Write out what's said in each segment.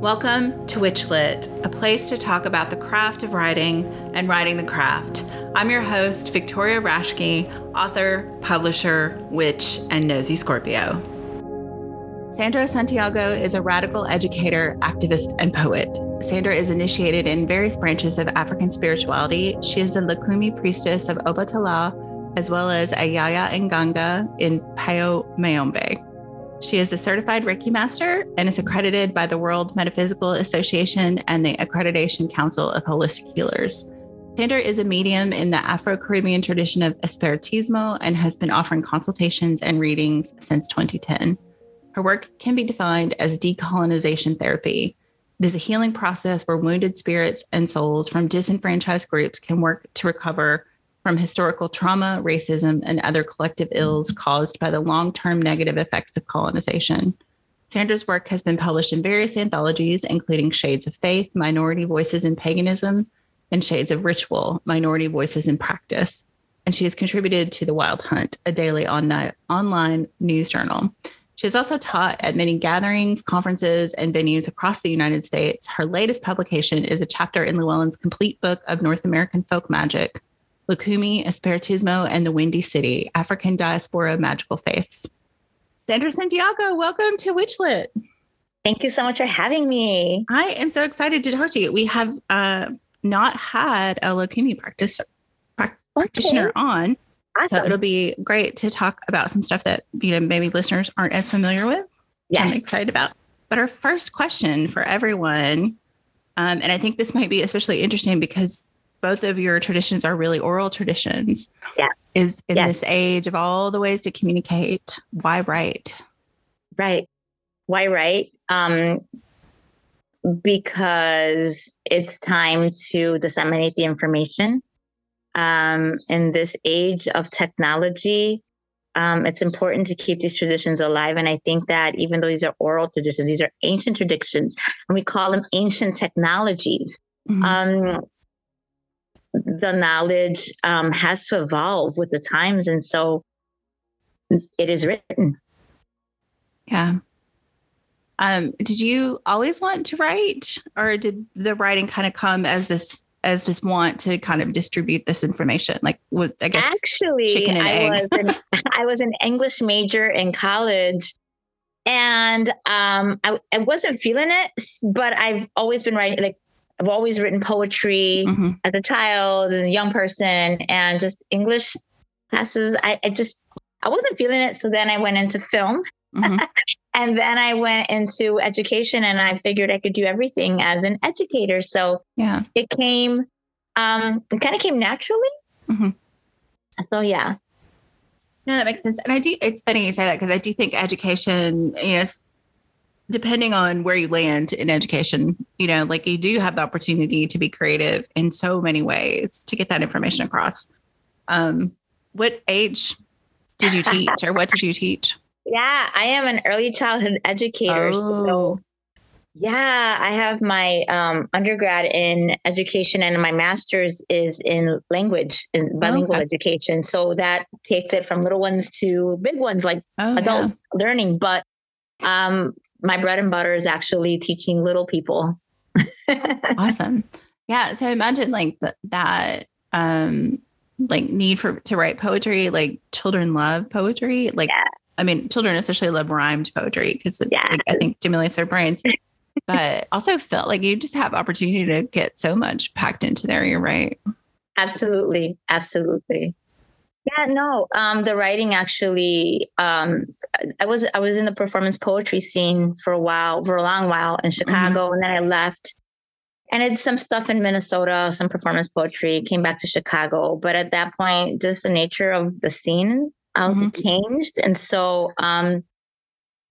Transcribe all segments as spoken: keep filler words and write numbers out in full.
Welcome to WitchLit, a place to talk about the craft of writing and writing the craft. I'm your host, Victoria Rashke, author, publisher, witch, and nosy Scorpio. Sandra Santiago is a radical educator, activist, and poet. Sandra is initiated in various branches of African spirituality. She is a Lukumi priestess of Obatala, as well as a Yaya Nganga in Palo Mayombe. She is a certified Reiki master and is accredited by the World Metaphysical Association and the Accreditation Council of Holistic Healers. Sandra is a medium in the Afro-Caribbean tradition of Espiritismo and has been offering consultations and readings since twenty ten. Her work can be defined as decolonization therapy. It is a healing process where wounded spirits and souls from disenfranchised groups can work to recover from historical trauma, racism, and other collective ills caused by the long-term negative effects of colonization. Sandra's work has been published in various anthologies, including Shades of Faith, Minority Voices in Paganism, and Shades of Ritual, Minority Voices in Practice. And she has contributed to The Wild Hunt, a daily on- online news journal. She has also taught at many gatherings, conferences, and venues across the United States. Her latest publication is a chapter in Llewellyn's Complete Book of North American Folk Magic, Lukumi, Espiritismo, and the Windy City, African Diaspora Magical Faiths. Sandra Santiago, welcome to WitchLit. Thank you so much for having me. I am so excited to talk to you. We have uh, not had a Lukumi practice, practitioner okay. on, awesome. So it'll be great to talk about some stuff that, you know, maybe listeners aren't as familiar with. Yes. I'm excited about. But our first question for everyone, um, and I think this might be especially interesting because both of your traditions are really oral traditions. Yeah. Is in yes. this age of all the ways to communicate, why write? Right. Why write? Um, because it's time to disseminate the information. Um, in this age of technology, um, it's important to keep these traditions alive. And I think that even though these are oral traditions, these are ancient traditions, and we call them ancient technologies. Mm-hmm. Um, the knowledge um, has to evolve with the times. And so it is written. Yeah. Um, did you always want to write, or did the writing kind of come as this, as this want to kind of distribute this information? Like, with, I guess, actually, chicken and I, egg. was an, I was an English major in college, and um, I, I wasn't feeling it, but I've always been writing, like, I've always written poetry mm-hmm. as a child, as a young person, and just English classes. I, I just, I wasn't feeling it. So then I went into film mm-hmm. and then I went into education, and I figured I could do everything as an educator. So yeah, it came, um, it kind of came naturally. Mm-hmm. So yeah. No, that makes sense. And I do, it's funny you say that, because I do think education, you know, depending on where you land in education, you know, like, you do have the opportunity to be creative in so many ways to get that information across. Um, what age did you teach or what did you teach? Yeah, I am an early childhood educator. Oh. So yeah, I have my um, undergrad in education, and my master's is in language and bilingual oh, okay. education. So that takes it from little ones to big ones, like oh, adults yeah. learning. But Um, my bread and butter is actually teaching little people. Awesome. Yeah. So imagine like th- that, um, like need for, to write poetry, like children love poetry. Like, yeah. I mean, children especially love rhymed poetry because it, yeah. like, I think stimulates their brains, but also felt like you just have opportunity to get so much packed into there. You're right. Absolutely. Absolutely. Yeah, no, um, the writing actually, um, I was, I was in the performance poetry scene for a while, for a long while in Chicago. Mm-hmm. And then I left and I did some stuff in Minnesota, some performance poetry, came back to Chicago. But at that point, just the nature of the scene um, mm-hmm. changed. And so, um,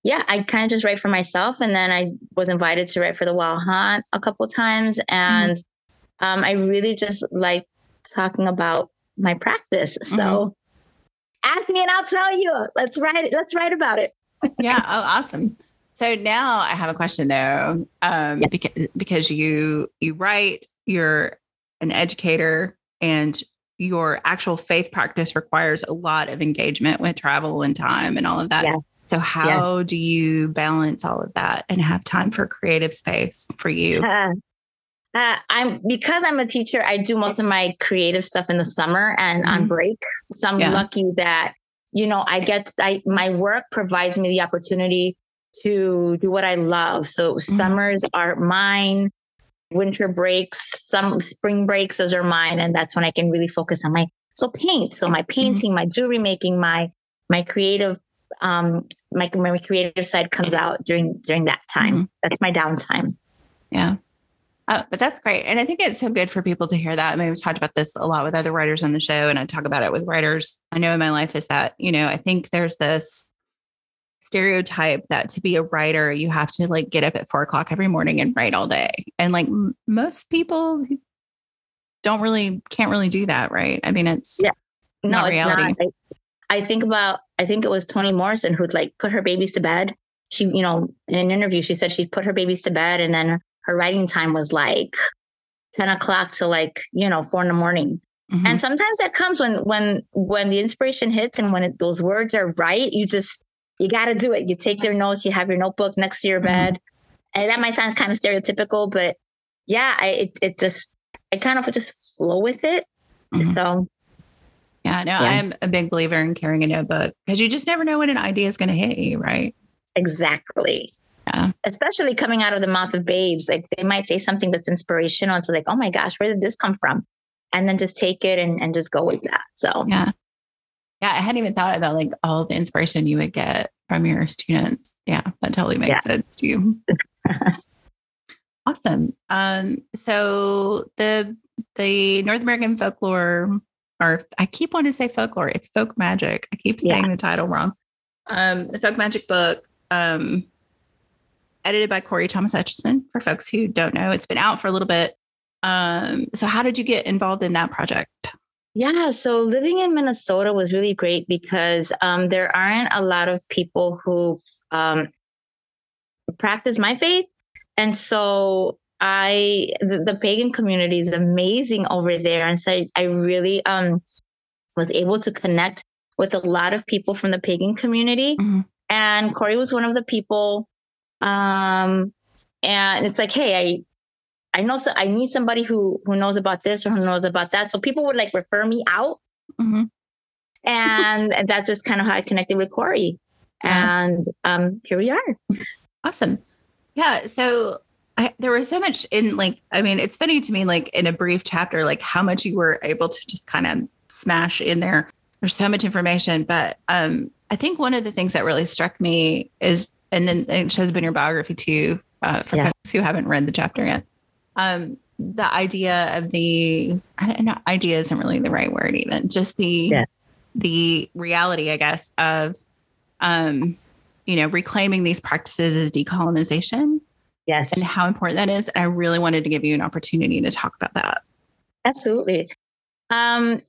yeah, I kind of just write for myself. And then I was invited to write for The Wild Hunt a couple of times. And mm-hmm. um, I really just like talking about my practice. So mm-hmm. ask me and I'll tell you. Let's write it. Let's write about it. Yeah. Oh, awesome. So now I have a question though, um, yeah. because, because you, you write, you're an educator, and your actual faith practice requires a lot of engagement with travel and time and all of that. Yeah. So how yes. do you balance all of that and have time for creative space for you? Uh, uh, I'm because I'm a teacher, I do most of my creative stuff in the summer and mm-hmm. on break. So I'm yeah. lucky that, you know, I get I, my work provides me the opportunity to do what I love. So mm-hmm. summers are mine. Winter breaks, some spring breaks, those are mine. And that's when I can really focus on my, so paint. So my painting, mm-hmm. my jewelry making, my, my creative, um, my, my creative side comes out during, during that time. Mm-hmm. That's my downtime. Yeah. Oh, but that's great. And I think it's so good for people to hear that. I mean, we've talked about this a lot with other writers on the show, and I talk about it with writers I know in my life, is that, you know, I think there's this stereotype that to be a writer, you have to like get up at four o'clock every morning and write all day. And like m- most people don't really, can't really do that. Right. I mean, it's yeah. no, not it's reality. Not. I, I think about, I think it was Toni Morrison who'd like put her babies to bed. She, you know, in an interview, she said she put her babies to bed and then her writing time was like ten o'clock to like, you know, four in the morning. Mm-hmm. And sometimes that comes when, when, when the inspiration hits and when it, those words are right, you just, you got to do it. You take their notes, you have your notebook next to your bed. Mm-hmm. And that might sound kind of stereotypical, but yeah, I, it, it just, I kind of just flow with it. Mm-hmm. So. Yeah, no, yeah. I'm a big believer in carrying a notebook because you just never know when an idea is going to hit you. Right. Exactly. Yeah. Especially coming out of the mouth of babes. Like they might say something that's inspirational. It's like, oh my gosh, where did this come from? And then just take it and, and just go with that. So yeah. Yeah, I hadn't even thought about like all the inspiration you would get from your students. Yeah, that totally makes yeah. sense to you. Awesome. Um, so the the North American folklore, or I keep wanting to say folklore, it's folk magic. I keep saying yeah. the title wrong. Um, the folk magic book, um, edited by Corey Thomas Hutcheson. For folks who don't know, it's been out for a little bit. Um, so how did you get involved in that project? Yeah. So living in Minnesota was really great because um, there aren't a lot of people who um, practice my faith. And so I, the, the pagan community is amazing over there. And so I really um, was able to connect with a lot of people from the pagan community. Mm-hmm. And Corey was one of the people. Um, and it's like, hey, I, I know so I need somebody who who knows about this or who knows about that. So people would like refer me out. Mm-hmm. And that's just kind of how I connected with Corey. Yeah. And um, here we are. Awesome. Yeah. So I, there was so much in like, I mean, it's funny to me, like in a brief chapter, like how much you were able to just kind of smash in there. There's so much information. But um, I think one of the things that really struck me is, and then it shows up in your biography too, uh, for yeah. folks who haven't read the chapter yet. Um, the idea of the, I don't know, idea isn't really the right word even, just the, yeah. the reality, I guess, of, um, you know, reclaiming these practices as decolonization. Yes. And how important that is. And I really wanted to give you an opportunity to talk about that. Absolutely. Um,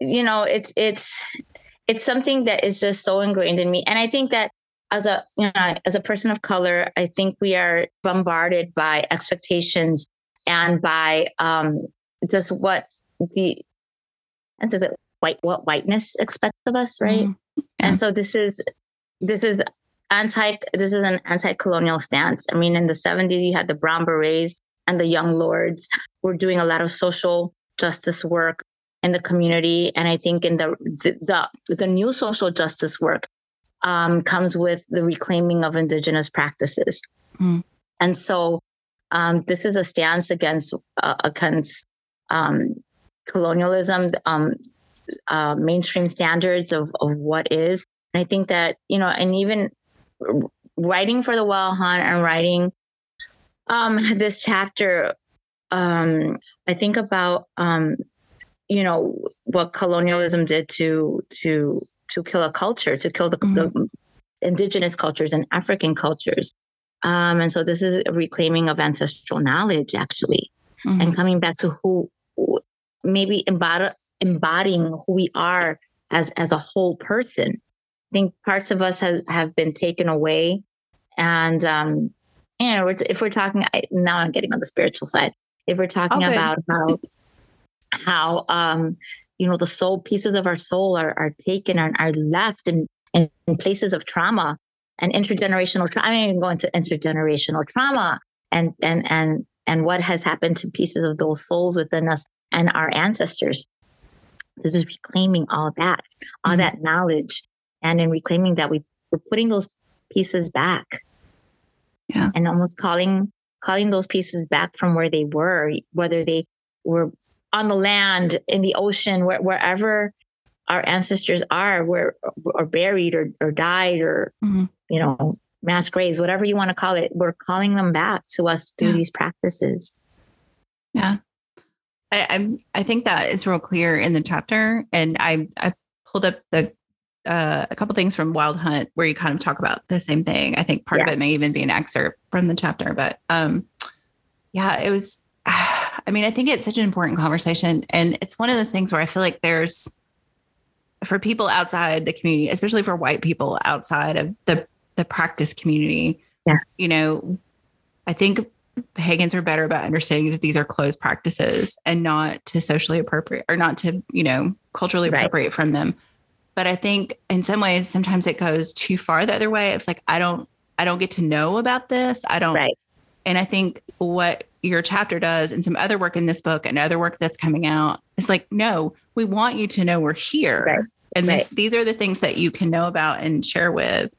you know, it's, it's, it's something that is just so ingrained in me. And I think that as a, you know, as a person of color, I think we are bombarded by expectations and by um, just what the and so the white what whiteness expects of us, right? Mm, yeah. And so this is this is anti this is an anti-colonial stance. I mean, in the seventies, you had the Brown Berets and the Young Lords were doing a lot of social justice work in the community, and I think in the the the, the new social justice work um, comes with the reclaiming of indigenous practices, mm. and so. Um, this is a stance against uh, against um, colonialism, um, uh, mainstream standards of, of what is. And I think that, you know, and even writing for The Wild Hunt and writing um, this chapter, um, I think about, um, you know, what colonialism did to to to kill a culture, to kill the, mm-hmm. the indigenous cultures and African cultures. Um, and so this is a reclaiming of ancestral knowledge, actually, mm-hmm. and coming back to who, who maybe embody, embodying who we are as as a whole person. I think parts of us have, have been taken away. And, um, you know, if we're talking I, now I'm getting on the spiritual side, if we're talking okay. about how, how um, you know, the soul pieces of our soul are, are taken and are left in, in places of trauma. and intergenerational trauma. I'm not even going to intergenerational trauma and and and and what has happened to pieces of those souls within us and our ancestors. This is reclaiming all that, all mm-hmm. that knowledge, and in reclaiming that, we we're putting those pieces back, yeah, and almost calling calling those pieces back from where they were, whether they were on the land, in the ocean, where, wherever our ancestors are, were or buried or, or died or, mm-hmm. you know, mass graves, whatever you want to call it, we're calling them back to us through yeah. these practices. Yeah. I, I I think that is real clear in the chapter. And I, I pulled up the uh, a couple things from Wild Hunt where you kind of talk about the same thing. I think part yeah. of it may even be an excerpt from the chapter, but um, yeah, it was, I mean, I think it's such an important conversation, and it's one of those things where I feel like there's, for people outside the community, especially for white people outside of the, the practice community, yeah. you know, I think pagans are better about understanding that these are closed practices and not to socially appropriate or not to, you know, culturally appropriate right. from them. But I think in some ways, sometimes it goes too far the other way. It's like, I don't, I don't get to know about this. I don't. Right. And I think what your chapter does and some other work in this book and other work that's coming out, it's like, no, we want you to know we're here. Right. And this, right. these are the things that you can know about and share with.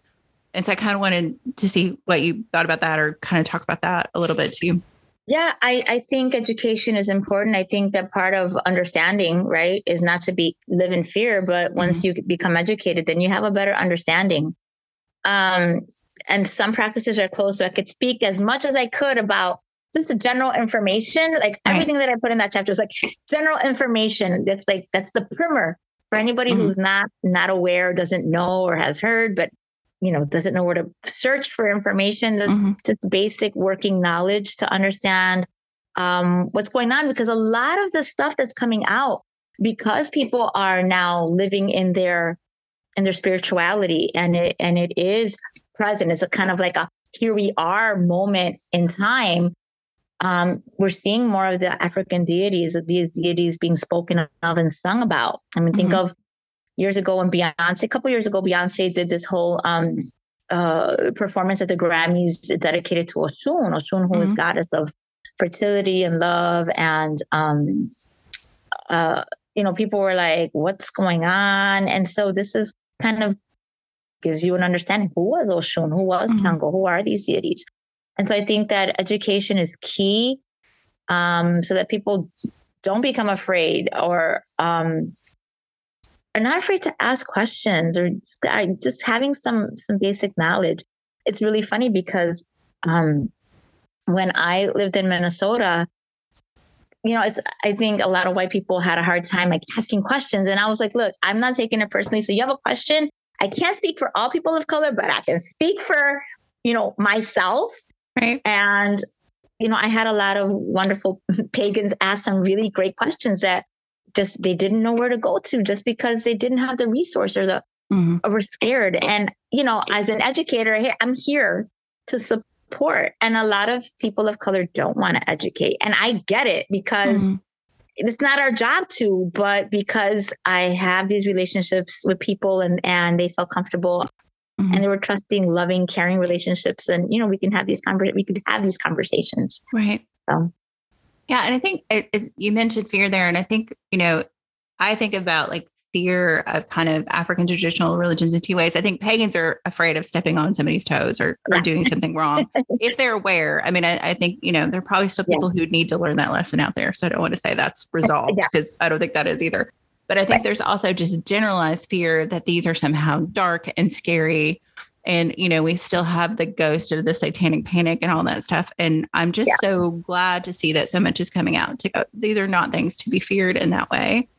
And so I kind of wanted to see what you thought about that, or kind of talk about that a little bit too. Yeah, I, I think education is important. I think that part of understanding, right, is not to be live in fear, but mm-hmm. once you become educated, then you have a better understanding. Um, and some practices are closed, so I could speak as much as I could about just the general information. Like right. everything that I put in that chapter is like general information. That's like, that's the primer for anybody mm-hmm. who's not, not aware, doesn't know, or has heard, but you know, doesn't know where to search for information. This mm-hmm. just basic working knowledge to understand um, what's going on, because a lot of the stuff that's coming out, because people are now living in their, in their spirituality, and it, and it is present. It's a kind of like a, here we are moment in time. Um, we're seeing more of the African deities, of these deities being spoken of and sung about. I mean, mm-hmm. think of, years ago, when Beyonce, a couple years ago, Beyonce did this whole um, uh, performance at the Grammys dedicated to Oshun, Oshun, who mm-hmm. is goddess of fertility and love. And, um, uh, you know, people were like, what's going on? And so this is kind of gives you an understanding. Who was Oshun? Who was mm-hmm. Kango? Who are these deities? And so I think that education is key, um, so that people don't become afraid, or, um, are not afraid to ask questions, or just, uh, just having some some basic knowledge. It's really funny because um, when I lived in Minnesota, you know, it's I think a lot of white people had a hard time like asking questions, and I was like, look, I'm not taking it personally. So you have a question. I can't speak for all people of color, but I can speak for, you know, myself. Right. And you know, I had a lot of wonderful pagans ask some really great questions that. Just they didn't know where to go to, just because they didn't have the resource, or the mm-hmm. or were scared. And you know, as an educator, hey, I'm here to support. And a lot of people of color don't want to educate, and I get it, because mm-hmm. it's not our job to. But because I have these relationships with people, and and they felt comfortable, mm-hmm. and they were trusting, loving, caring relationships, and you know, we can have these conver- we could have these conversations, right? So. Yeah. And I think it, it, you mentioned fear there. And I think, you know, I think about like fear of kind of African traditional religions in two ways. I think pagans are afraid of stepping on somebody's toes, or, or yeah. doing something wrong if they're aware. I mean, I, I think, you know, there are probably still people yeah. who need to learn that lesson out there. So I don't want to say that's resolved, because yeah. I don't think that is either. But I think right. there's also just generalized fear that these are somehow dark and scary. And, you know, we still have the ghost of the satanic panic and all that stuff. And I'm just yeah. so glad to see that so much is coming out to go. These are not things to be feared in that way.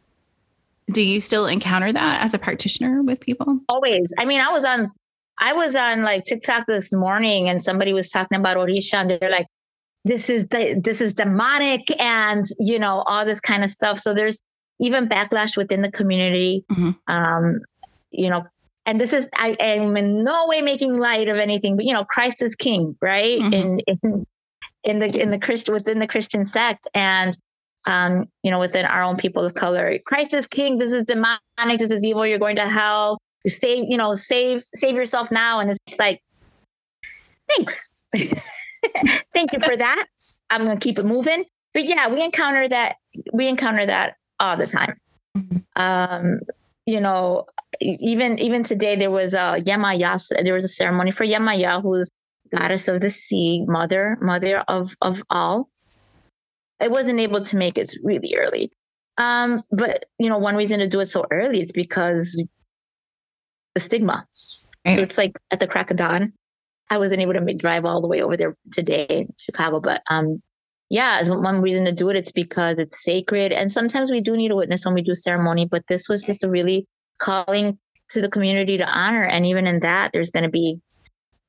Do you still encounter that as a practitioner with people? Always. I mean, I was on, I was on like TikTok this morning, and somebody was talking about Orisha, and they're like, this is, the, this is demonic, and, you know, all this kind of stuff. So there's even backlash within the community, mm-hmm. um, you know, and this is, I am in no way making light of anything, but, you know, Christ is king, right? Mm-hmm. In, in in the in the Christian, within the Christian sect, and, um, you know, within our own people of color, Christ is king. This is demonic. This is evil. You're going to hell. You save, you know, save, save yourself now. And it's like, thanks. Thank you for that. I'm going to keep it moving. But yeah, we encounter that. We encounter that all the time. Um, you know, even even today, there was a Yemaya. There was a ceremony for Yemaya, who is goddess of the sea, mother, mother of, of all. I wasn't able to make it really early. Um, but, you know, one reason to do it so early is because the stigma. Right. So it's like at the crack of dawn. I wasn't able to make, drive all the way over there today in Chicago. But um, yeah, it's one reason to do it. It's because it's sacred. And sometimes we do need a witness when we do ceremony. But this was just a really calling to the community to honor. And even in that, there's going to be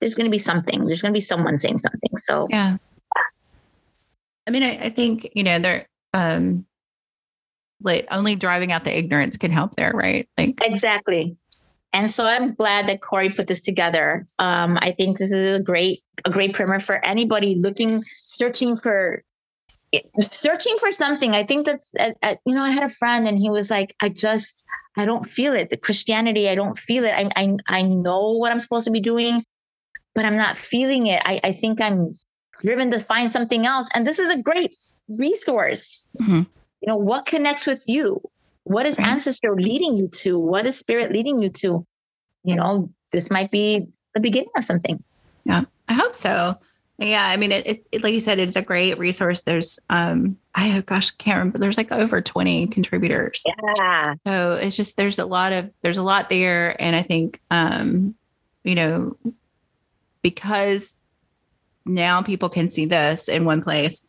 there's going to be something. There's going to be someone saying something. So, yeah. I mean, I, I think, you know, there um, like only driving out the ignorance can help there. Right. Like exactly. And so I'm glad that Corey put this together. Um, I think this is a great, a great primer for anybody looking, searching for, searching for something. I think that's, uh, uh, you know, I had a friend and he was like, I just, I don't feel it. The Christianity, I don't feel it. I, I, I know what I'm supposed to be doing, but I'm not feeling it. I, I think I'm driven to find something else. And this is a great resource. Mm-hmm. You know, what connects with you? What is ancestor leading you to? What is spirit leading you to? You know, this might be the beginning of something. Yeah, I hope so. Yeah, I mean, it, it, it like you said, it's a great resource. There's, um, I oh gosh, can't remember. There's like over twenty contributors. Yeah. So it's just there's a lot of there's a lot there, and I think, um, you know, because now people can see this in one place.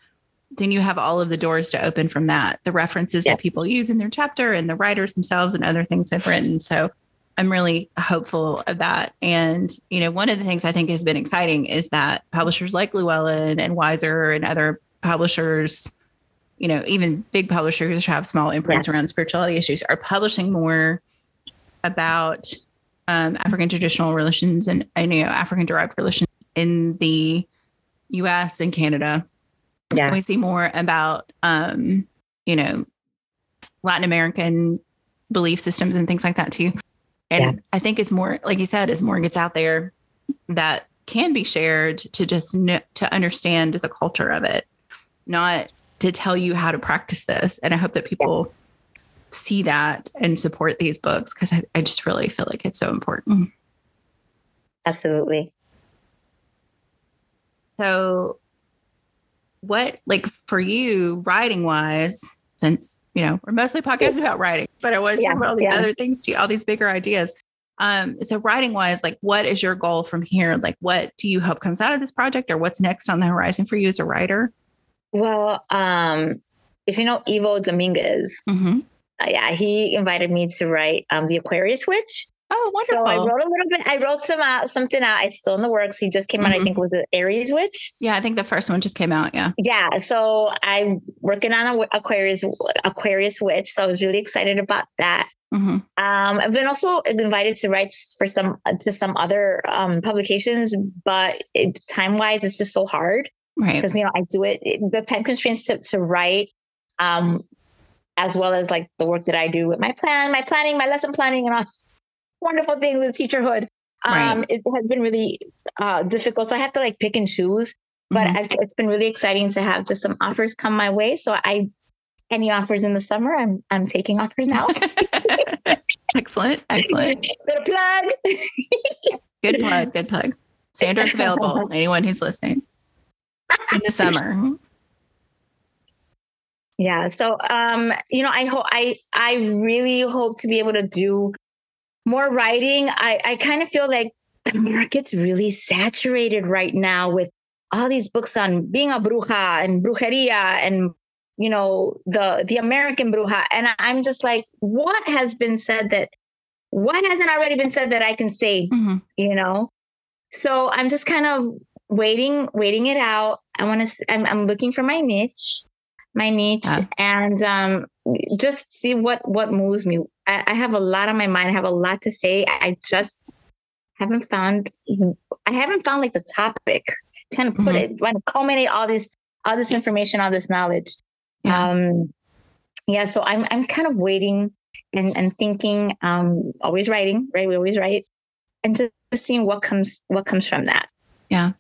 Then you have all of the doors to open from that, the references yes. that people use in their chapter and the writers themselves and other things they've written. So I'm really hopeful of that. And, you know, one of the things I think has been exciting is that publishers like Llewellyn and Weiser and other publishers, you know, even big publishers who have small imprints yeah. around spirituality issues are publishing more about um, African traditional religions and, you know, African derived religions in the U S and Canada. Yeah. We see more about, um, you know, Latin American belief systems and things like that, too. And yeah. I think it's more, like you said, as more gets out there that can be shared to just kn- to understand the culture of it, not to tell you how to practice this. And I hope that people yeah. see that and support these books, because I, I just really feel like it's so important. Absolutely. So what, like for you writing wise, since, you know, we're mostly podcasts about writing, but I want to yeah, talk about all these yeah. other things to you, all these bigger ideas. Um, so writing wise, like what is your goal from here? Like, what do you hope comes out of this project or what's next on the horizon for you as a writer? Well, um, if you know, Ivo Dominguez, mm-hmm. uh, yeah, he invited me to write um, The Aquarius Witch. Oh, wonderful. So I wrote a little bit. I wrote some out, something out. It's still in the works. He just came mm-hmm. out, I think, with The Aries Witch. Yeah, I think the first one just came out. Yeah. Yeah. So I'm working on a Aquarius Aquarius Witch. So I was really excited about that. Mm-hmm. Um, I've been also invited to write for some to some other um, publications, but it, time wise, it's just so hard. Right. Because you know, I do it, it the time constraints to to write. Um, as well as like the work that I do with my plan, my planning, my lesson planning, and all. Wonderful things with teacherhood. Um, right. It has been really uh, difficult. So I have to like pick and choose, but mm-hmm. I've, it's been really exciting to have just some offers come my way. So I, any offers in the summer, I'm, I'm taking offers now. Excellent. Excellent. Little plug. Good plug. Good plug. Sandra's available. Anyone who's listening in the summer. Yeah. So, um, you know, I hope, I, I really hope to be able to do more writing. I, I kind of feel like the market's really saturated right now with all these books on being a bruja and brujeria and, you know, the, the American bruja. And I'm just like, what has been said that, what hasn't already been said that I can say, mm-hmm. you know? So I'm just kind of waiting, waiting it out. I want to, I'm, I'm looking for my niche, my niche yeah. and um, just see what, what moves me. I have a lot on my mind. I have a lot to say. I just haven't found, I haven't found like the topic, trying to put mm-hmm. it, trying to culminate all this, all this information, all this knowledge. Yeah. Um, yeah. So I'm, I'm kind of waiting and, and thinking, um, always writing, right? We always write and just seeing what comes, what comes from that. Yeah.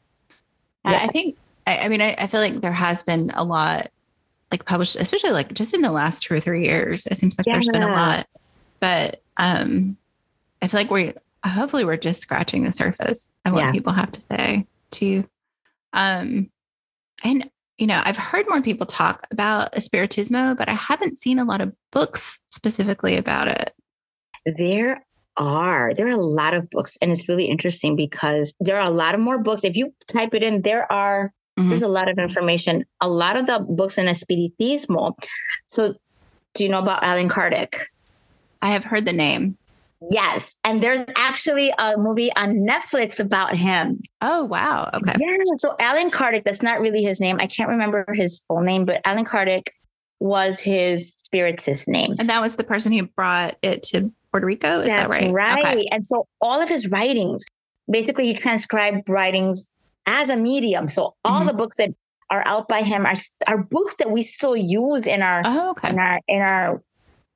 Yeah. I think, I, I mean, I, I feel like there has been a lot like published, especially like just in the last two or three years, it seems like yeah. there's been a lot, but um, I feel like we hopefully we're just scratching the surface of what yeah. people have to say too. Um, and, you know, I've heard more people talk about Espiritismo, but I haven't seen a lot of books specifically about it. There are. There are a lot of books, and it's really interesting because there are a lot of more books. If you type it in, there are, mm-hmm. there's a lot of information. A lot of the books in Espiritismo. So do you know about Allan Kardec? I have heard the name. Yes. And there's actually a movie on Netflix about him. Oh, wow. Okay. Yeah. So Allan Kardec, that's not really his name. I can't remember his full name, but Allan Kardec was his spiritist name. And that was the person who brought it to Puerto Rico. Is that's that right? Right. Okay. And so all of his writings, basically you transcribe writings as a medium. So all mm-hmm. the books that are out by him are, are books that we still use in our, oh, okay. in our, in our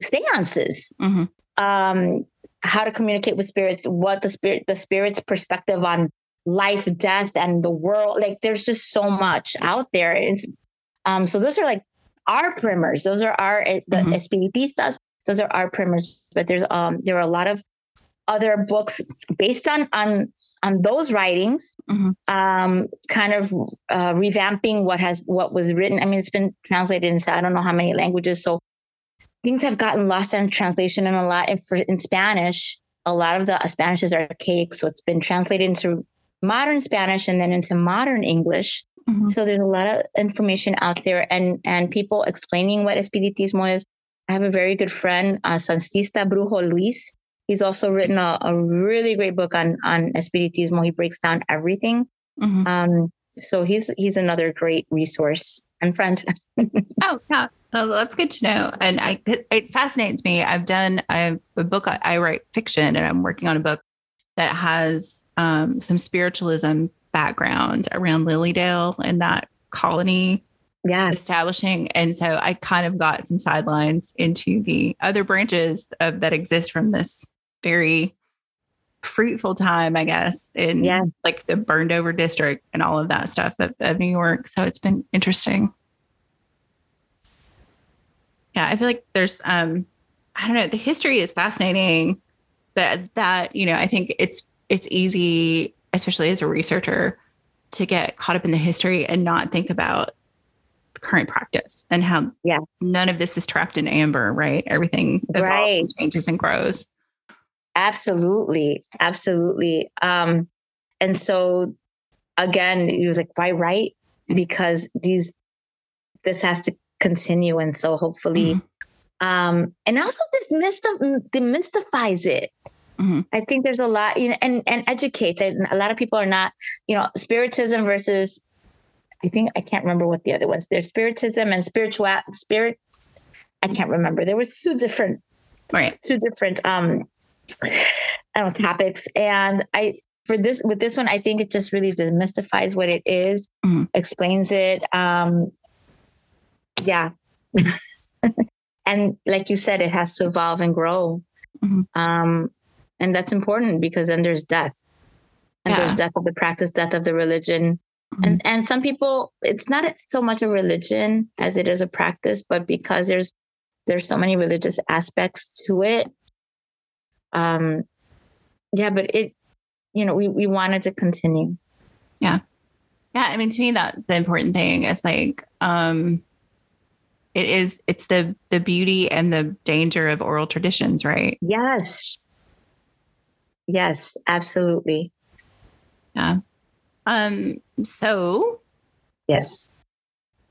seances. Mm-hmm. Um, how to communicate with spirits, what the spirit, the spirit's perspective on life, death, and the world. Like there's just so much out there. It's, um, so those are like our primers. Those are our, the mm-hmm. Espiritistas. Those are our primers, but there's, um, there are a lot of other books based on, on, on those writings, mm-hmm. um, kind of, uh, revamping what has, what was written. I mean, it's been translated into, I don't know how many languages. So things have gotten lost in translation, and a lot in, for, in Spanish, a lot of the Spanish is archaic. So it's been translated into modern Spanish and then into modern English. Mm-hmm. So there's a lot of information out there, and, and people explaining what Espiritismo is. I have a very good friend, uh, Santista Brujo Luis. He's also written a, a really great book on, on Espiritismo. He breaks down everything. Mm-hmm. Um, so he's, he's another great resource and friend. Oh, yeah. Oh, that's good to know. And I, it fascinates me. I've done I, a book, I write fiction, and I'm working on a book that has um, some spiritualism background around Lilydale and that colony yeah. establishing. And so I kind of got some sidelines into the other branches of, that exist from this very fruitful time, I guess, in yeah. like the burned over district and all of that stuff of, of New York. So it's been interesting. Yeah, I feel like there's, um, I don't know, the history is fascinating, but that, you know, I think it's, it's easy, especially as a researcher, to get caught up in the history and not think about the current practice and how yeah. none of this is trapped in amber, right? Everything evolves, right. changes and grows. Absolutely. Absolutely. Um, and so again, it was like, why write? Because these, this has to continue, and so hopefully mm-hmm. um and also this myst- demystifies it. Mm-hmm. I think there's a lot, you know, and and educates. And a lot of people are not, you know, spiritism versus, I think I can't remember what the other ones, there's spiritism and spiritual spirit, I can't remember, there was two different right. two different um I don't know, topics. And I for this with this one I think it just really demystifies what it is, mm-hmm. explains it. um Yeah. And like you said, it has to evolve and grow. Mm-hmm. Um, and that's important, because then there's death. And yeah. there's death of the practice, death of the religion. Mm-hmm. And and some people, it's not so much a religion as it is a practice, but because there's there's so many religious aspects to it. Um yeah, but it you know, we, we wanted to continue. Yeah. Yeah, I mean, to me that's the important thing. It's like, um, It is, it's the, the beauty and the danger of oral traditions, right? Yes. Yes, absolutely. Yeah. Um, so. Yes.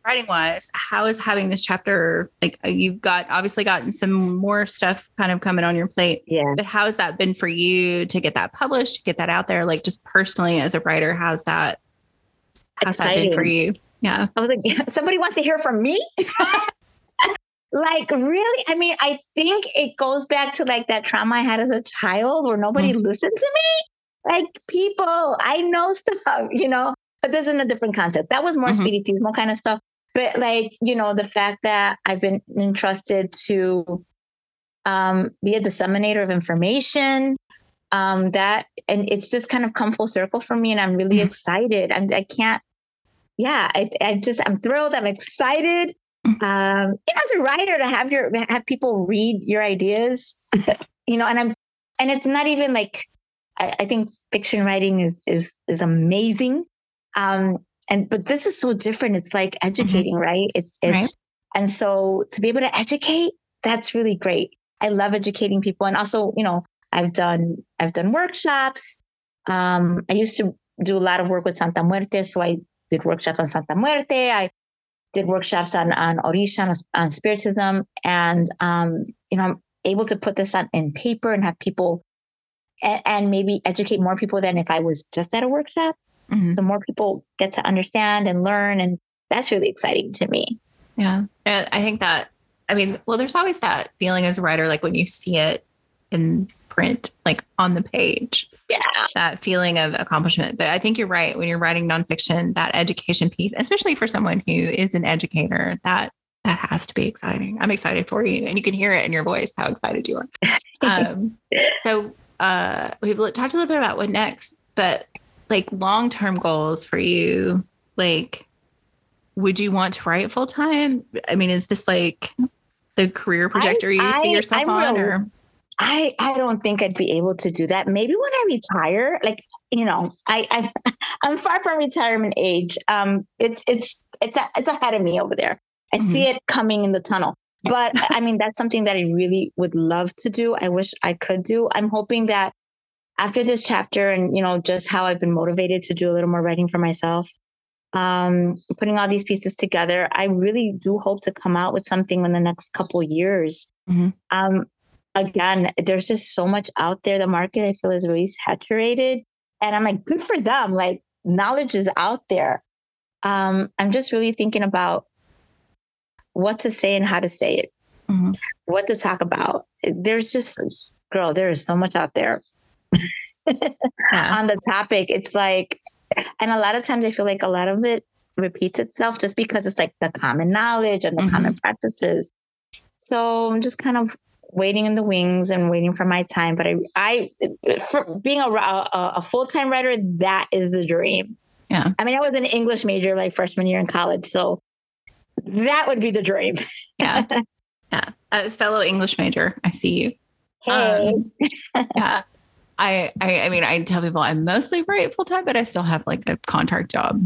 Writing wise, how is having this chapter, like you've got obviously gotten some more stuff kind of coming on your plate, yeah. but how has that been for you to get that published, get that out there? Like just personally as a writer, how's that, how's Exciting. that been for you? Yeah. I was like, somebody wants to hear from me. Like, really? I mean, I think it goes back to like that trauma I had as a child where nobody mm-hmm. listened to me. Like, people, I know stuff, you know, but this is in a different context. That was more mm-hmm. Spiritismo kind of stuff. But like, you know, the fact that I've been entrusted to um, be a disseminator of information, um, that, and it's just kind of come full circle for me. And I'm really mm-hmm. excited. I'm, I can't, yeah, I, I just, I'm thrilled. I'm excited. Mm-hmm. Um, as a writer, to have your, have people read your ideas, you know, and I'm, and it's not even like, I, I think fiction writing is, is, is amazing. Um, and, but this is so different. It's like educating, mm-hmm. right? It's, it's, right. And so to be able to educate, that's really great. I love educating people. And also, you know, I've done, I've done workshops. Um, I used to do a lot of work with Santa Muerte. So I did workshops on Santa Muerte. I did workshops on, on Orisha, on, on Spiritism. And, um, you know, I'm able to put this on in paper and have people a- and maybe educate more people than if I was just at a workshop. Mm-hmm. So more people get to understand and learn. And that's really exciting to me. Yeah. And I think that, I mean, well, there's always that feeling as a writer, like when you see it in print, like on the page, yeah, that feeling of accomplishment. But I think you're right. When you're writing nonfiction, that education piece, especially for someone who is an educator, that, that has to be exciting. I'm excited for you. And you can hear it in your voice, how excited you are. Um, so uh, we've talked a little bit about what next, but like long-term goals for you, like, would you want to write full time? I mean, is this like the career trajectory you I, see yourself I, on? Or? I, I don't think I'd be able to do that. Maybe when I retire, like, you know, I, I I'm far from retirement age. Um, it's it's it's a, it's ahead of me over there. I mm-hmm. see it coming in the tunnel. But I mean, that's something that I really would love to do. I wish I could do. I'm hoping that after this chapter, and you know, just how I've been motivated to do a little more writing for myself, um, putting all these pieces together, I really do hope to come out with something in the next couple of years. Mm-hmm. Um, again, there's just so much out there. The market, I feel, is really saturated, and I'm like, good for them. Like, knowledge is out there. Um, I'm just really thinking about what to say and how to say it, mm-hmm. what to talk about. There's just, girl, there is so much out there yeah. on the topic. It's like, and a lot of times I feel like a lot of it repeats itself just because it's like the common knowledge and the mm-hmm. common practices. So I'm just kind of waiting in the wings and waiting for my time. But I, I for being a, a, a full-time writer, that is a dream. Yeah. I mean, I was an English major like freshman year in college. So that would be the dream. yeah. Yeah. A fellow English major. I see you. Hey. Um, yeah. I, I, I mean, I tell people I'm mostly right full time, but I still have like a contract job.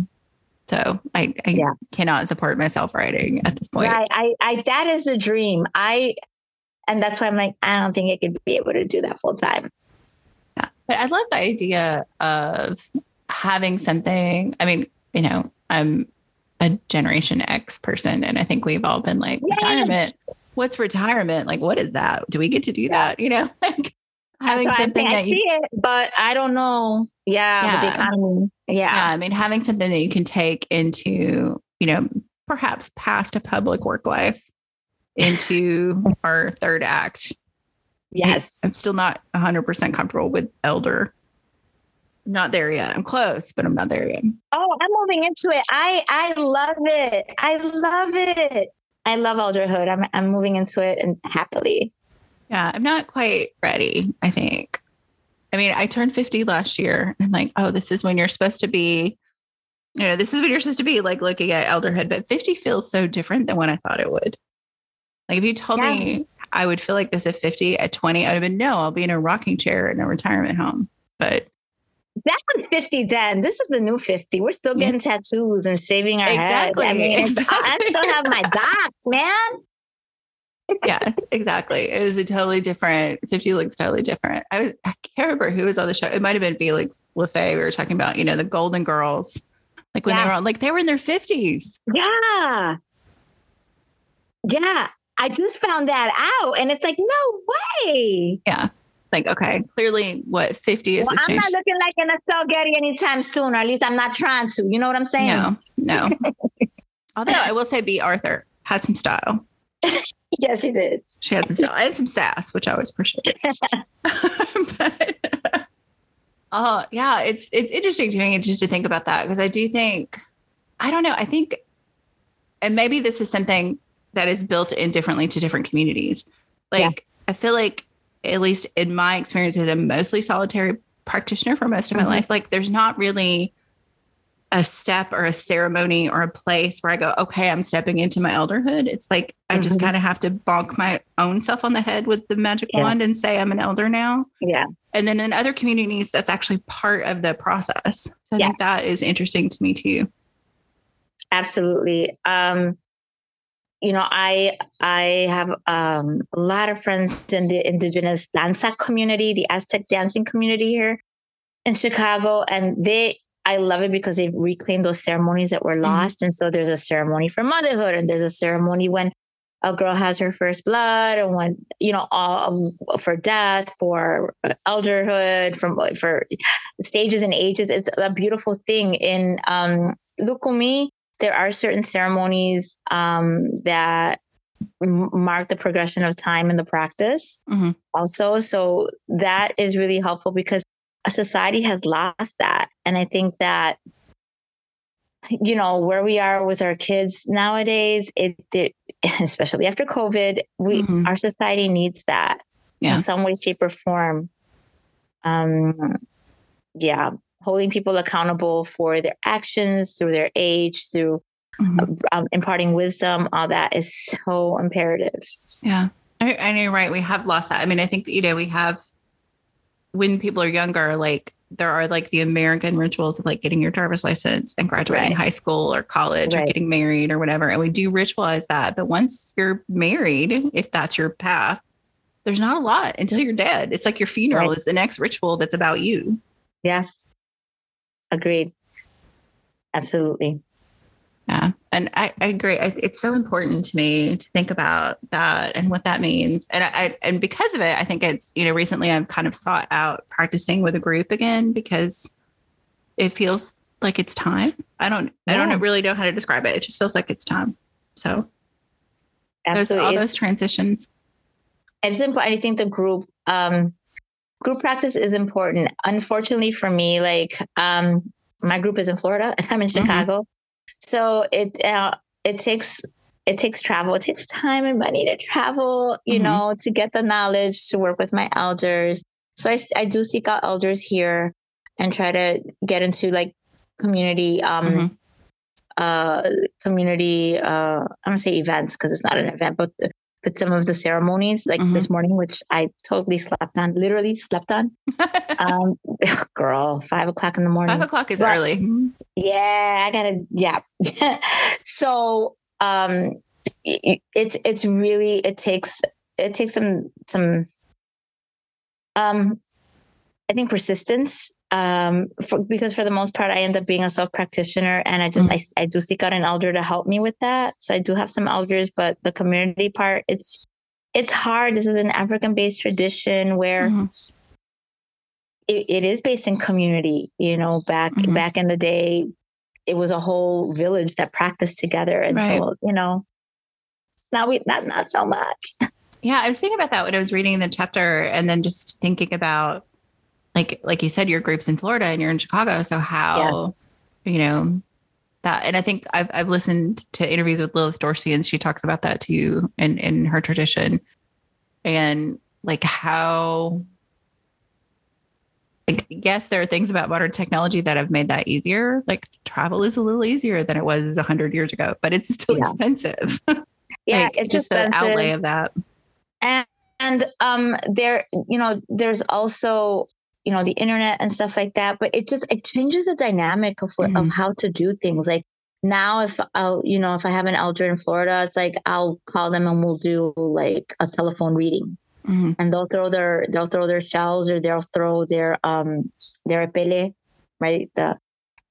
So I, I yeah. cannot support myself writing at this point. Right. I, I, that is a dream. I, and that's why I'm like, I don't think I could be able to do that full time. Yeah. But I love the idea of having something. I mean, you know, I'm a Generation X person, and I think we've all been like, yes. retirement. What's retirement? Like, what is that? Do we get to do yeah. that? You know, like, having so something I that you see it, but I don't know. Yeah, yeah. With the economy. Yeah. yeah. I mean, having something that you can take into, you know, perhaps past a public work life into our third act. Yes. I'm still not a hundred percent comfortable with elder. I'm not there yet. I'm close, but I'm not there yet. Oh, I'm moving into it. I, I love it. I love it. I love elderhood. I'm, I'm moving into it and happily. Yeah, I'm not quite ready, I think. I mean, I turned fifty last year. And I'm like, oh, this is when you're supposed to be, you know, this is when you're supposed to be like looking at elderhood. But fifty feels so different than when I thought it would. Like if you told yeah. me I would feel like this at fifty, at twenty, I would have been, no, I'll be in a rocking chair in a retirement home. But that was fifty then. This is the new fifty. We're still getting yeah. tattoos and shaving our exactly. heads. I mean, exactly. I still have my docs, man. Yes, exactly. It was a totally different, fifty looks totally different. I was, I can't remember who was on the show. It might've been Felix Lefebvre. We were talking about, you know, the Golden Girls, like when yeah. they were on, like they were in their fifties. Yeah. Yeah. I just found that out and it's like, no way. Yeah. Like, okay, clearly what fifty is. Well, I'm changed. Not looking like an Estelle Getty anytime soon, or at least I'm not trying to, you know what I'm saying? No, no. Although I will say B. Arthur had some style. Yes, she did. She had some style and some sass, which I always appreciate. But, oh, yeah, it's it's interesting to me just to think about that because I do think, I don't know, I think, and maybe this is something that is built in differently to different communities. Like, yeah. I feel like, at least in my experience as a mostly solitary practitioner for most of mm-hmm. my life, like there's not really a step or a ceremony or a place where I go, okay, I'm stepping into my elderhood. It's like, I mm-hmm. just kind of have to bonk my own self on the head with the magic yeah. wand and say, I'm an elder now. Yeah. And then in other communities, that's actually part of the process. So I yeah. think that is interesting to me too. Absolutely. Um, you know, I, I have um, a lot of friends in the indigenous danza community, the Aztec dancing community here in Chicago. And they, I love it because they've reclaimed those ceremonies that were lost. Mm-hmm. And so there's a ceremony for motherhood, and there's a ceremony when a girl has her first blood, and when, you know, all um, for death, for elderhood, from for stages and ages. It's a beautiful thing. In um, Lukumi, there are certain ceremonies um, that mark the progression of time in the practice mm-hmm. also. So that is really helpful because a society has lost that. And I think that, you know, where we are with our kids nowadays, it, it especially after COVID, we mm-hmm. our society needs that yeah. in some way, shape, or form. Um, yeah, holding people accountable for their actions, through their age, through mm-hmm. um, imparting wisdom, all that is so imperative. Yeah, I, I know you're right. We have lost that. I mean, I think, you know, we have. When people are younger, like there are like the American rituals of like getting your driver's license and graduating right. high school or college right. or getting married or whatever. And we do ritualize that. But once you're married, if that's your path, there's not a lot until you're dead. It's like your funeral right. is the next ritual that's about you. Yeah. Agreed. Absolutely. Yeah. And I, I agree. I, it's so important to me to think about that and what that means. And I, I and because of it, I think it's, you know, recently I've kind of sought out practicing with a group again because it feels like it's time. I don't, yeah. I don't really know how to describe it. It just feels like it's time. So absolutely. Those, all it's, those transitions. It's important. I think the group, um, group practice is important. Unfortunately for me, like um, my group is in Florida and I'm in Chicago. Mm-hmm. So it uh, it takes it takes travel. It takes time and money to travel, you mm-hmm. know, to get the knowledge, to work with my elders. So I, I do seek out elders here and try to get into like community, um, mm-hmm. uh, community. Uh, I'm gonna say events because it's not an event, but but some of the ceremonies like mm-hmm. this morning, which I totally slept on, literally slept on. um, girl, five o'clock in the morning. Five o'clock is but, early. Yeah, I gotta. Yeah. so um, it, it's it's really it takes it takes some some um, I think persistence um, for, because for the most part I end up being a self practitioner and I just mm-hmm. I I do seek out an elder to help me with that. So I do have some elders, but the community part it's it's hard. This is an African based tradition where. Mm-hmm. It, it is based in community, you know, back, mm-hmm. back in the day, it was a whole village that practiced together. And right. so, you know, now we, not, not so much. Yeah. I was thinking about that when I was reading the chapter and then just thinking about like, like you said, your group's in Florida and you're in Chicago. So how, yeah. you know, that, and I think I've, I've listened to interviews with Lilith Dorsey and she talks about that too and in her tradition and like how, like, yes, there are things about modern technology that have made that easier. Like travel is a little easier than it was a hundred years ago, but it's still yeah. expensive. Yeah. Like, it's just expensive. The outlay of that. And, and, um, there, you know, there's also, you know, the internet and stuff like that, but it just, it changes the dynamic of, mm-hmm. of how to do things. Like now if I'll, you know, if I have an elder in Florida, it's like, I'll call them and we'll do like a telephone reading. Mm-hmm. And they'll throw their they'll throw their shells or they'll throw their um their pele, right? The,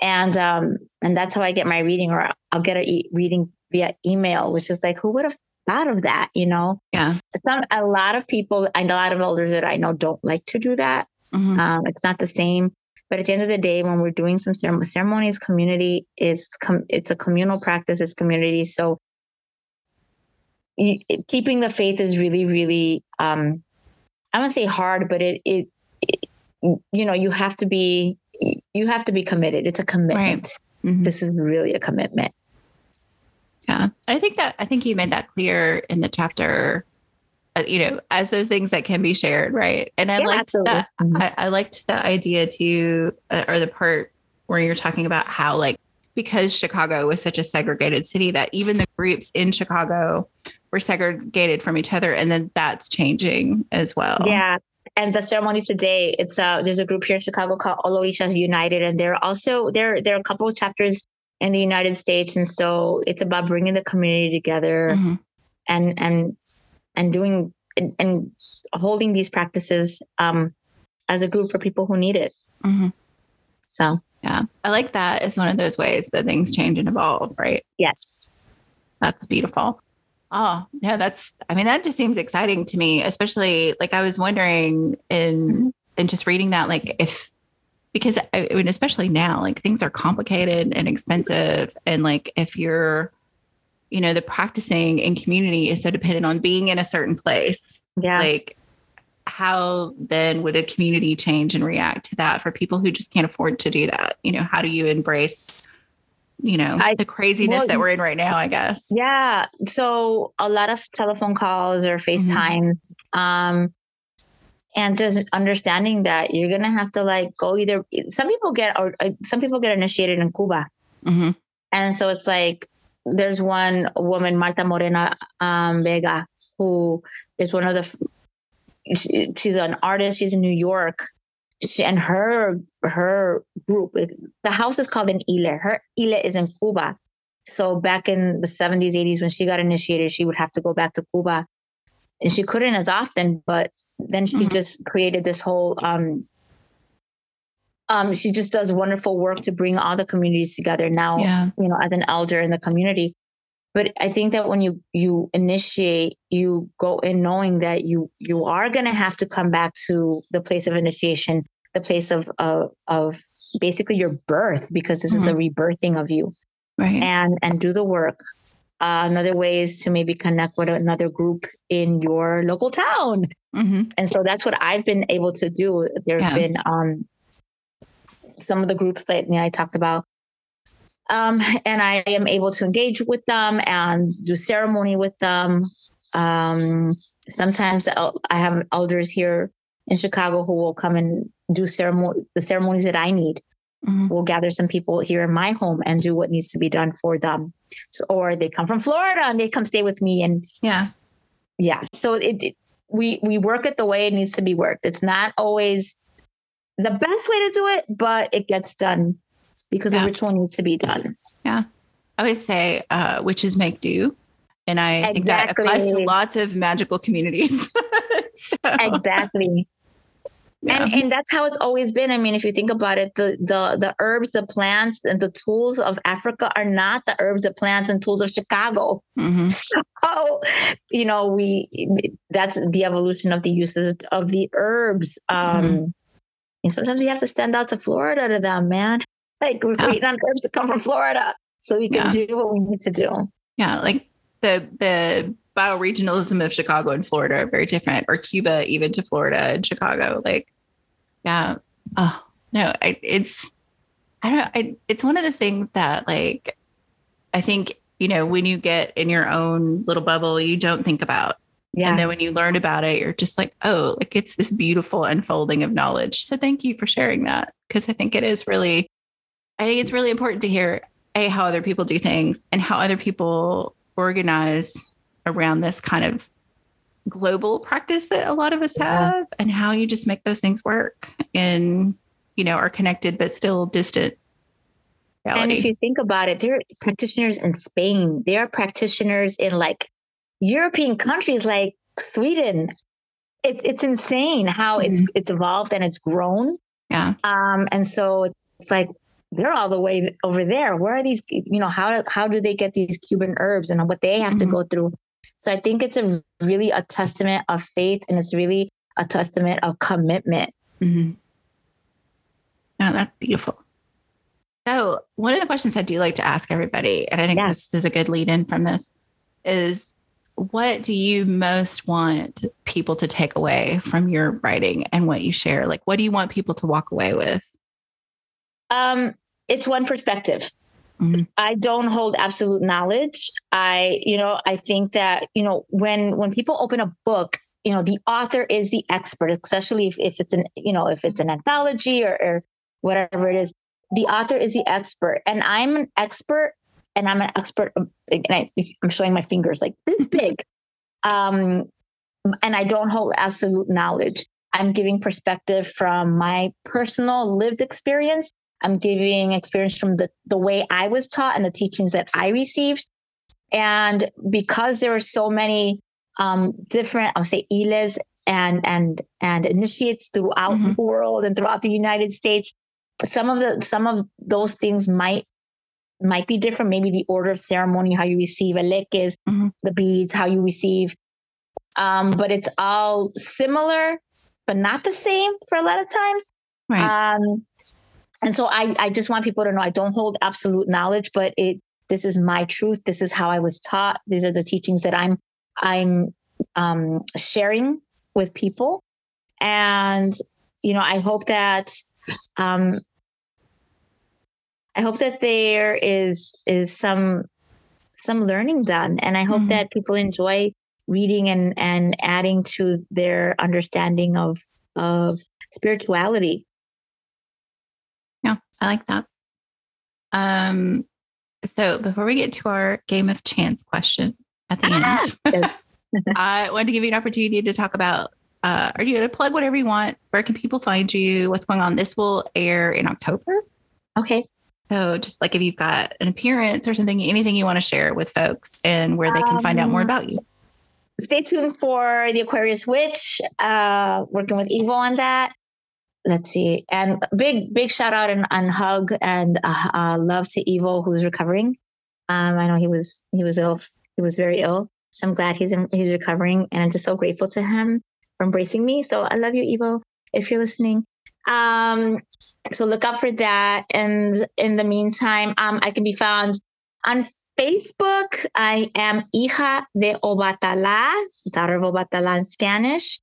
and um and that's how I get my reading, or I'll get a e- reading via email, which is like, who would have thought of that? You know, yeah. Some a lot of people and a lot of elders that I know don't like to do that. Mm-hmm. Um, it's not the same. But at the end of the day, when we're doing some ceremonies, ceremonies community is com- it's a communal practice. It's community, so. Keeping the faith is really, really, um, I wouldn't say hard, but it, it, it, you know, you have to be, you have to be committed. It's a commitment. Right. Mm-hmm. This is really a commitment. Yeah. I think that, I think you made that clear in the chapter, uh, you know, as those things that can be shared. Right. And I yeah, liked absolutely. that. Mm-hmm. I, I liked the idea too, uh, or the part where you're talking about how like because Chicago was such a segregated city that even the groups in Chicago were segregated from each other. And then that's changing as well. Yeah. And the ceremonies today, it's uh, there's a group here in Chicago called All Orishas United. And there are also there there are a couple of chapters in the United States. And so it's about bringing the community together mm-hmm. and and and doing and, and holding these practices um, as a group for people who need it. Mm-hmm. So, yeah, I like that. It's one of those ways that things change and evolve, right? Yes. That's beautiful. Oh, no, that's, I mean, that just seems exciting to me, especially like I was wondering in, in just reading that, like if, because I mean, especially now, like things are complicated and expensive. And like, if you're, you know, the practicing in community is so dependent on being in a certain place. Yeah. Like how then would a community change and react to that for people who just can't afford to do that? You know, how do you embrace you know, I, the craziness well, that we're in right now, I guess. Yeah. So a lot of telephone calls or FaceTimes, mm-hmm. um, and just understanding that you're going to have to like go either, some people get, or uh, some people get initiated in Cuba. Mm-hmm. And so it's like, there's one woman, Marta Morena um, Vega, who is one of the, she, she's an artist. She's in New York. She, and her her group, the house is called an Ile. Her Ile is in Cuba. So back in the seventies, eighties, when she got initiated, she would have to go back to Cuba. And she couldn't as often, but then she mm-hmm. just created this whole, um, um, she just does wonderful work to bring all the communities together now, yeah. you know, as an elder in the community. But I think that when you, you initiate, you go in knowing that you, you are going to have to come back to the place of initiation, the place of, of, of basically your birth, because this mm-hmm. is a rebirthing of you right. and, and do the work. Uh, another way is to maybe connect with another group in your local town. Mm-hmm. And so that's what I've been able to do. There have yeah. been um, some of the groups that you know, I talked about. Um, and I am able to engage with them and do ceremony with them. Um, sometimes I have elders here in Chicago who will come and do ceremony, the ceremonies that I need. Mm-hmm. We'll gather some people here in my home and do what needs to be done for them. So, or they come from Florida and they come stay with me. And yeah, yeah. So it, it we we work it the way it needs to be worked. It's not always the best way to do it, but it gets done. Because yeah. the ritual needs to be done. Yeah. I would say uh, witches make do. And I exactly. think that applies to lots of magical communities. so, exactly. Yeah. And, and that's how it's always been. I mean, if you think about it, the, the, the herbs, the plants, and the tools of Africa are not the herbs, the plants, and tools of Chicago. Mm-hmm. So, you know, we that's the evolution of the uses of the herbs. Um, mm-hmm. And sometimes we have to stand out to Florida to them, man. Like we're yeah. waiting on herbs to come from Florida so we can yeah. do what we need to do. Yeah. Like the, the bioregionalism of Chicago and Florida are very different, or Cuba, even to Florida and Chicago. Like, yeah. Oh no, I, it's, I don't I, it's one of those things that like, I think, you know, when you get in your own little bubble, you don't think about. Yeah. And then when you learn about it, you're just like, oh, like it's this beautiful unfolding of knowledge. So thank you for sharing that. Cause I think it is really, I think it's really important to hear a, how other people do things and how other people organize around this kind of global practice that a lot of us yeah. have, and how you just make those things work and, you know, are connected, but still distant reality. And if you think about it, there are practitioners in Spain, there are practitioners in like European countries, like Sweden. It's, it's insane how mm-hmm. it's, it's evolved and it's grown. Yeah. Um, and so it's like, they're all the way over there. Where are these, you know, how, how do they get these Cuban herbs and what they have mm-hmm. to go through? So I think it's a really a testament of faith, and it's really a testament of commitment. Mm-hmm. Oh, that's beautiful. So one of the questions I do like to ask everybody, and I think yes. this is a good lead in from this, is what do you most want people to take away from your writing and what you share? Like, what do you want people to walk away with? Um, It's one perspective. Mm-hmm. I don't hold absolute knowledge. I, you know, I think that, you know, when, when people open a book, you know, the author is the expert, especially if, if it's an, you know, if it's an anthology or, or whatever it is, the author is the expert, and I'm an expert, and I'm an expert. And I, I'm showing my fingers like this big. Um, and I don't hold absolute knowledge. I'm giving perspective from my personal lived experience. I'm giving experience from the, the way I was taught and the teachings that I received. And because there are so many um, different, I'll say, Iles and and and initiates throughout mm-hmm. the world and throughout the United States, some of the some of those things might might be different. Maybe the order of ceremony, how you receive elekes, mm-hmm. the beads, how you receive. Um, but it's all similar, but not the same for a lot of times. Right. Um, and so I, I just want people to know I don't hold absolute knowledge, but it this is my truth. This is how I was taught. These are the teachings that I'm I'm um, sharing with people. And, you know, I hope that um, I hope that there is is some some learning done. And I hope mm-hmm. that people enjoy reading and, and adding to their understanding of of spirituality. Yeah, I like that. Um, so before we get to our game of chance question at the ah, end, yes. I wanted to give you an opportunity to talk about, uh, are you going to plug whatever you want? Where can people find you? What's going on? This will air in October. Okay. So just like if you've got an appearance or something, anything you want to share with folks and where they can um, find out more about you. Stay tuned for The Aquarius Witch, uh, working with Ivo on that. Let's see. And big, big shout out and, and hug and uh, uh, love to Ivo, who's recovering. Um, I know he was, he was ill. He was very ill. So I'm glad he's, in, he's recovering. And I'm just so grateful to him for embracing me. So I love you, Ivo, if you're listening. Um, so look out for that. And in the meantime, um, I can be found on Facebook. I am Hija de Obatala, daughter of Obatala in Spanish.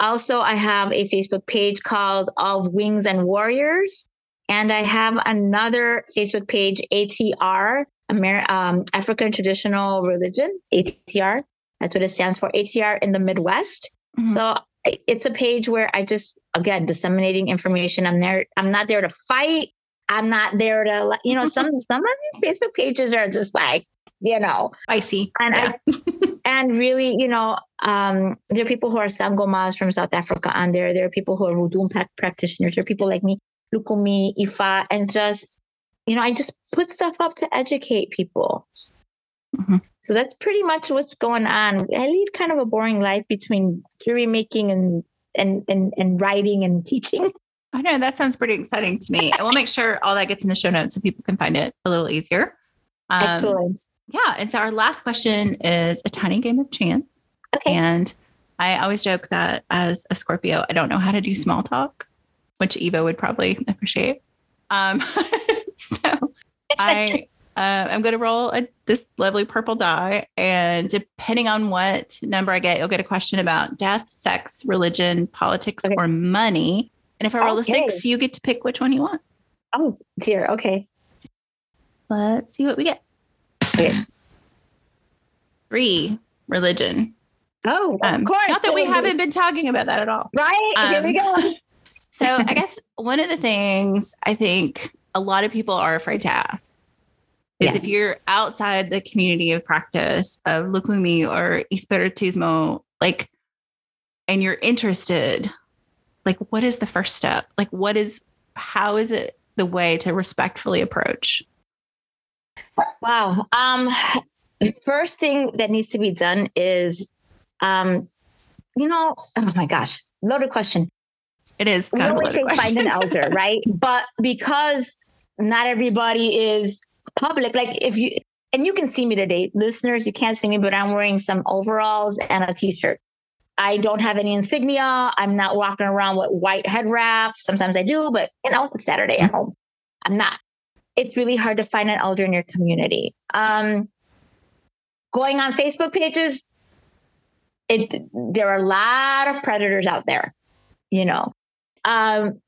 Also, I have a Facebook page called Of Wings and Warriors. And I have another Facebook page, A T R, Amer- um, African Traditional Religion, A T R. That's what it stands for, A T R in the Midwest. Mm-hmm. So it's a page where I just, again, disseminating information. I'm there. I'm not there to fight. I'm not there to, you know, some some of these Facebook pages are just like, you know, spicy. And yeah. I, and really, you know, um, there are people who are Sangomas from South Africa on there. There are people who are Rudum practitioners. There are people like me, Lukumi, Ifa, and just, you know, I just put stuff up to educate people. Mm-hmm. So that's pretty much what's going on. I lead kind of a boring life between jewelry making and, and, and, and writing and teaching. I know that sounds pretty exciting to me. I will make sure all that gets in the show notes so people can find it a little easier. Um, Excellent. Yeah. And so our last question is a tiny game of chance. Okay. And I always joke that as a Scorpio, I don't know how to do small talk, which Ivo would probably appreciate. Um, so I, uh, I'm going to roll a, this lovely purple die. And depending on what number I get, you'll get a question about death, sex, religion, politics, okay. or money. And if I roll okay. a six, you get to pick which one you want. Oh, dear. Okay. Let's see what we get. Okay. Three, religion. Oh, um, of course. Not that we haven't been talking about that at all. Right? Um, Here we go. So I guess one of the things I think a lot of people are afraid to ask is yes. if you're outside the community of practice of Lukumi or Espiritismo, like, and you're interested, like, what is the first step? Like, what is, how is it the way to respectfully approach? Wow. Um, the first thing that needs to be done is, um, you know, oh my gosh, loaded question. It is kind we of always a loaded say question. Find an elder, right? But because not everybody is public, like if you, and you can see me today, listeners, you can't see me, but I'm wearing some overalls and a t-shirt. I don't have any insignia. I'm not walking around with white head wrap. Sometimes I do, but you know, it's Saturday at home. I'm not. It's really hard to find an elder in your community. Um, going on Facebook pages, it there are a lot of predators out there, you know. Um,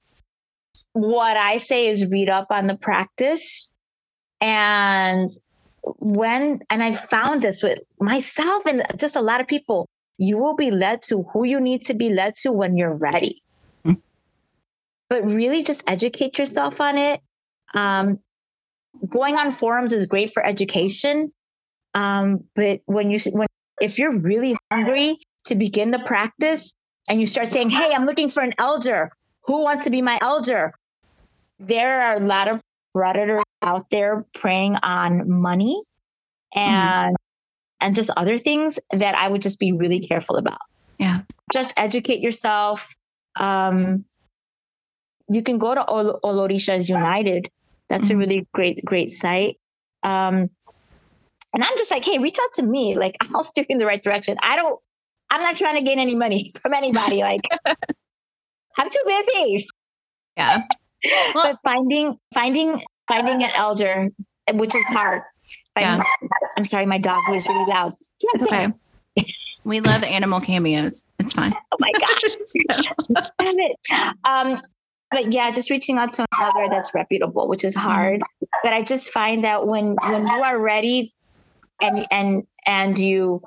what I say is read up on the practice. And when, and I found this with myself and just a lot of people, you will be led to who you need to be led to when you're ready. Mm-hmm. But really just educate yourself on it. Um, going on forums is great for education. Um, but when you, when, if you're really hungry to begin the practice and you start saying, hey, I'm looking for an elder, who wants to be my elder? There are a lot of predators out there preying on money and, mm. and just other things that I would just be really careful about. Yeah. Just educate yourself. Um, you can go to All, All Orishas United. That's mm. a really great, great site. Um, And I'm just like, hey, reach out to me. Like, I'll steer you in the right direction. I don't, I'm not trying to gain any money from anybody. Like, I'm too busy. Yeah. Well, but finding, finding, finding an elder, which is hard. Yeah. I'm sorry. My dog was really loud. Yeah, okay. We love animal cameos. It's fine. Oh my gosh. so. Damn it. Um, But yeah, just reaching out to an elder that's reputable, which is hard. Mm. But I just find that when, when you are ready, and and and you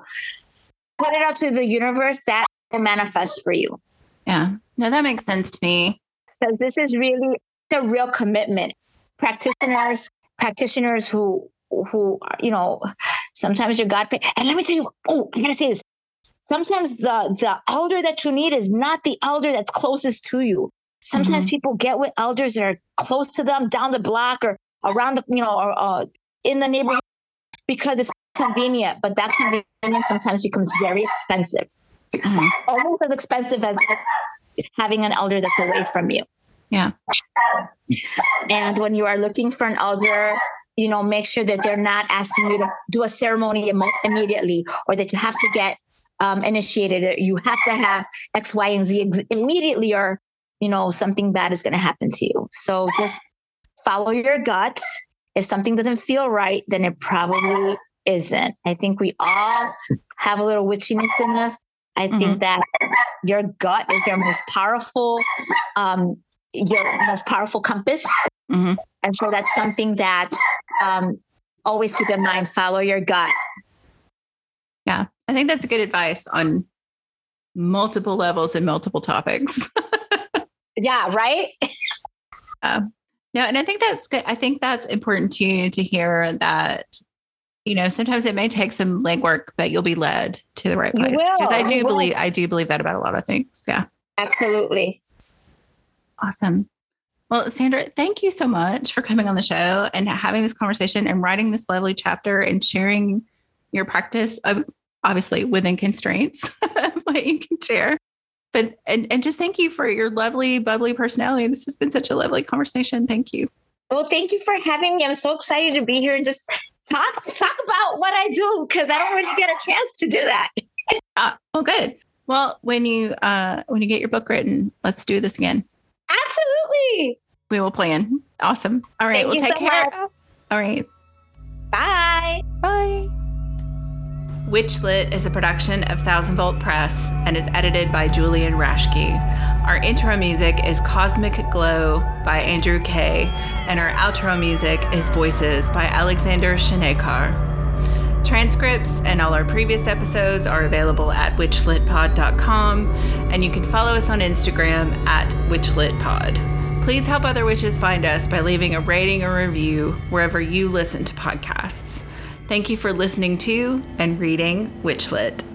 put it out to the universe, that will manifest for you. Yeah. No, that makes sense to me. Because this is really, it's a real commitment. Practitioners, practitioners who, who you know, sometimes your God, and let me tell you, oh, I'm going to say this. Sometimes the, the elder that you need is not the elder that's closest to you. Sometimes mm-hmm. people get with elders that are close to them, down the block or around the, you know, or, uh, in the neighborhood. Because it's convenient, but that convenience sometimes becomes very expensive. Mm-hmm. Almost as expensive as having an elder that's away from you. Yeah. And when you are looking for an elder, you know, make sure that they're not asking you to do a ceremony Im- immediately, or that you have to get um, initiated, or you have to have X, Y, and Z ex- immediately, or, you know, something bad is going to happen to you. So just follow your guts. If something doesn't feel right, then it probably isn't. I think we all have a little witchiness in us. I mm-hmm. think that your gut is your most powerful, um, your most powerful compass. Mm-hmm. And so that's something that um, always keep in mind, follow your gut. Yeah. I think that's good advice on multiple levels and multiple topics. Yeah. Right. Yeah. No, and I think that's good. I think that's important to to hear that, you know, sometimes it may take some legwork, but you'll be led to the right place. Because I do believe, I do believe that about a lot of things. Yeah. Absolutely. Awesome. Well, Sandra, thank you so much for coming on the show and having this conversation and writing this lovely chapter and sharing your practice of, obviously within constraints, what you can share. But, and, and just thank you for your lovely, bubbly personality. This has been such a lovely conversation. Thank you. Well, thank you for having me. I'm so excited to be here and just talk, talk about what I do, because I don't really get a chance to do that. uh, well, good. Well, when you, uh, when you get your book written, let's do this again. Absolutely. We will plan. Awesome. All right. Thank well, you take so care. Much. All right. Bye. Bye. WitchLit is a production of Thousand Volt Press and is edited by Julian Rashke. Our intro music is Cosmic Glow by Andrew Kay, and our outro music is Voices by Alexander Shinekar. Transcripts and all our previous episodes are available at witch lit pod dot com, and you can follow us on Instagram at witch lit pod. Please help other witches find us by leaving a rating or review wherever you listen to podcasts. Thank you for listening to and reading WitchLit.